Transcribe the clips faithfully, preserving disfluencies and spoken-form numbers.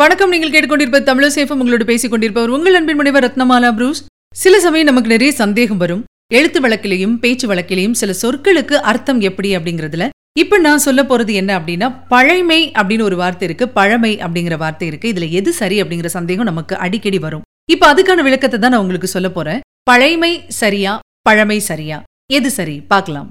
வணக்கம். நீங்கள் கேட்டுக்கொண்டிருப்ப தமிழசேஃபம். உங்களோடு பேசிக் கொண்டிருப்பவர் உங்கள் அன்பின் முனைவர் ரத்னமாலா புரூஸ். சில சமயம் நமக்கு நிறைய சந்தேகம் வரும். எழுத்து வழக்கிலையும் பேச்சு வழக்கிலையும் சில சொற்களுக்கு அர்த்தம் எப்படி அப்படிங்கிறதுல. இப்ப நான் சொல்ல போறது என்ன அப்படின்னா, பழைமை அப்படின்னு ஒரு வார்த்தை இருக்கு, பழமை அப்படிங்கிற வார்த்தை இருக்கு. இதுல எது சரி அப்படிங்கிற சந்தேகம் நமக்கு அடிக்கடி வரும். இப்ப அதுக்கான விளக்கத்தை தான் நான் உங்களுக்கு சொல்ல போறேன். பழைமை சரியா, பழமை சரியா, எது சரி பார்க்கலாம்.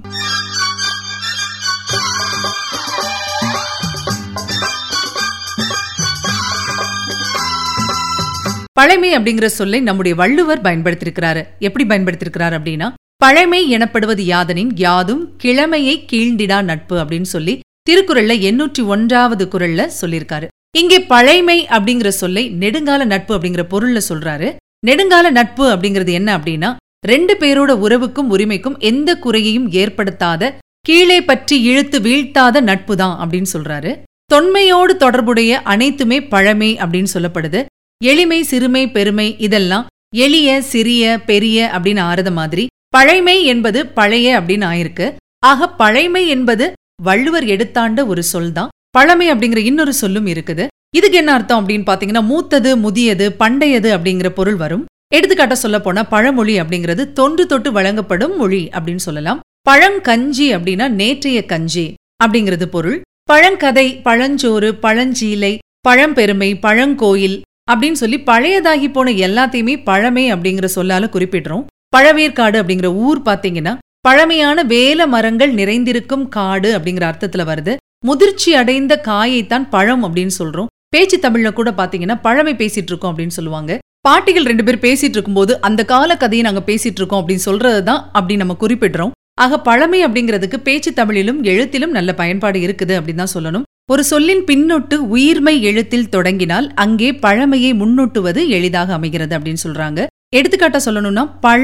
பழமை அப்படிங்கிற சொல்லை நம்முடைய வள்ளுவர் பயன்படுத்திருக்கிறாரு. எப்படி பயன்படுத்திருக்கிறாரு அப்படின்னா, பழமை எனப்படுவது யாதனின் யாதும் கிழமையை கீழ்ந்திடா நட்பு அப்படின்னு சொல்லி திருக்குறள்ல எண்ணூற்றி ஒன்றாவது குறள்ல சொல்லியிருக்காரு. இங்கே பழைமை அப்படிங்கிற சொல்லை நெடுங்கால நட்பு அப்படிங்கிற பொருள்ல சொல்றாரு. நெடுங்கால நட்பு அப்படிங்கிறது என்ன அப்படின்னா, ரெண்டு பேரோட உறவுக்கும் உரிமைக்கும் எந்த குறையையும் ஏற்படுத்தாத, கீழே பற்றி இழுத்து வீழ்த்தாத நட்பு தான் அப்படின்னு சொல்றாரு. தொன்மையோடு தொடர்புடைய அனைத்துமே பழமை அப்படின்னு சொல்லப்படுது. எளிமை, சிறுமை, பெருமை இதெல்லாம் எளிய, சிறிய, பெரிய அப்படின்னு ஆறுத மாதிரி பழைமை என்பது பழைய அப்படின்னு ஆயிருக்கு. ஆக பழைமை என்பது வள்ளுவர் எடுத்தாண்ட ஒரு சொல் தான். பழமை அப்படிங்கிற இன்னொரு சொல்லும் இருக்குது. இதுக்கு என்ன அர்த்தம் அப்படின்னு பாத்தீங்கன்னா, மூத்தது, முதியது, பண்டையது அப்படிங்கிற பொருள் வரும். எடுத்துக்காட்ட சொல்ல போனா, பழமொழி அப்படிங்கிறது தொன்று தொட்டு வழங்கப்படும் மொழி அப்படின்னு சொல்லலாம். பழங்கஞ்சி அப்படின்னா நேற்றைய கஞ்சி அப்படிங்கிறது பொருள். பழங்கதை, பழஞ்சோறு, பழஞ்சீலை, பழம்பெருமை, பழங்கோயில் அப்படின்னு சொல்லி பழையதாகி போன எல்லாத்தையுமே பழமை அப்படிங்கிற சொல்லால குறிப்பிடுறோம். பழவேற்காடு அப்படிங்கிற ஊர் பாத்தீங்கன்னா பழமையான வேல மரங்கள் நிறைந்திருக்கும் காடு அப்படிங்கிற அர்த்தத்துல வருது. முதிர்ச்சி அடைந்த காயைத்தான் பழம் அப்படின்னு சொல்றோம். பேச்சு தமிழ்ல கூட பாத்தீங்கன்னா பழமை பேசிட்டு இருக்கோம் அப்படின்னு சொல்லுவாங்க. பாட்டிகள் ரெண்டு பேர் பேசிட்டு இருக்கும்போது அந்த கால கதையை நாங்க பேசிட்டு இருக்கோம் அப்படின்னு சொல்றதுதான் அப்படி நம்ம குறிப்பிடுறோம். ஆக பழமை அப்படிங்கிறதுக்கு பேச்சு தமிழிலும் எழுத்திலும் நல்ல பயன்பாடு இருக்குது அப்படின்னு தான் சொல்லணும். ஒரு சொல்லின் பின்னொட்டு உயிர்மை எழுத்தில் தொடங்கினால் அங்கே பழமையை முன்னொட்டுவது எளிதாக அமைகிறது அப்படின்னு சொல்றாங்க. எடுத்துக்காட்டா சொல்லணும்னா, பழ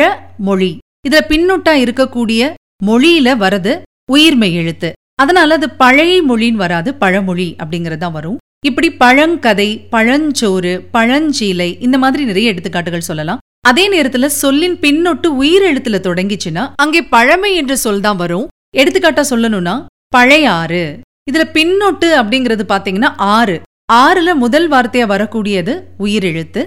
மொழி, இதுல பின்னொட்டா இருக்கக்கூடிய மொழியில வரது உயிர்மை எழுத்து, அதனால அது பழைய மொழின்னு வராது, பழமொழி அப்படிங்கறதா வரும். இப்படி பழங்கதை, பழஞ்சோறு, பழஞ்சீலை இந்த மாதிரி நிறைய எடுத்துக்காட்டுகள் சொல்லலாம். அதே நேரத்துல சொல்லின் பின்னொட்டு உயிர் எழுத்துல தொடங்கிச்சுன்னா அங்கே பழமை என்ற சொல் தான் வரும். எடுத்துக்காட்டா சொல்லணும்னா, பழையாறு, இதுல பின்னொட்டு அப்படிங்கிறது பாத்தீங்கன்னா ஆறு, ஆறுல முதல் வார்த்தையா வரக்கூடியது உயிர் எழுத்து.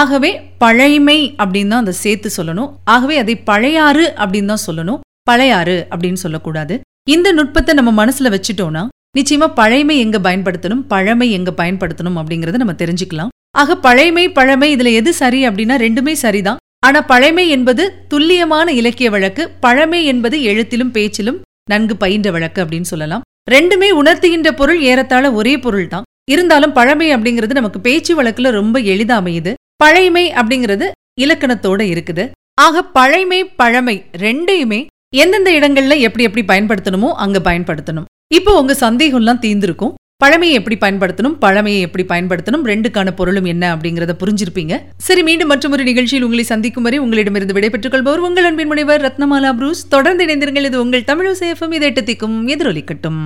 ஆகவே பழைமை அப்படின்னு தான் அதை சேர்த்து சொல்லணும். ஆகவே அதை பழையாறு அப்படின்னு தான் சொல்லணும், பழையாறு அப்படின்னு சொல்லக்கூடாது. இந்த நுட்பத்தை நம்ம மனசுல வச்சுட்டோம்னா நிச்சயமா பழைமை எங்க பயன்படுத்தணும், பழமை எங்க பயன்படுத்தணும் அப்படிங்கறத நம்ம தெரிஞ்சுக்கலாம். ஆக பழைமை, பழமை இதுல எது சரி அப்படின்னா ரெண்டுமே சரிதான். ஆனா பழைமை என்பது துல்லியமான இலக்கிய வழக்கு, பழமை என்பது எழுத்திலும் பேச்சிலும் நன்கு பயின்ற வழக்கு அப்படின்னு சொல்லலாம். ரெண்டுமே உணர்த்துகின்ற பொருள் ஏறத்தாழ ஒரே பொருள் தான். இருந்தாலும் பழமை அப்படிங்கிறது நமக்கு பேச்சு வழக்குல ரொம்ப எளிதா அமையுது, பழைமை அப்படிங்கிறது இலக்கணத்தோட இருக்குது. ஆக பழைமை, பழமை ரெண்டையுமே எந்தெந்த இடங்கள்ல எப்படி எப்படி பயன்படுத்தணுமோ அங்க பயன்படுத்தணும். இப்போ உங்க சந்தேகம்லாம் தீர்ந்திருக்கும். பழமையை எப்படி பயன்படுத்தணும், பழமையை எப்படி பயன்படுத்தணும், ரெண்டுக்கான பொருளும் என்ன அப்படிங்கறத புரிஞ்சிருப்பீங்க. சரி, மீண்டும் மற்றொரு நிகழ்ச்சியில் உங்களை சந்திக்கும் வரை உங்களிடமிருந்து விடைபெற்றுக் கொள்பவர் உங்கள் அன்பின் முனைவர் ரத்னமாலா புரூஸ். தொடர்ந்து இணைந்திருங்கள். இது உங்கள் தமிழசேஃபம். இதை எட்டு திக்கும் எதிரொலிக்கட்டும்.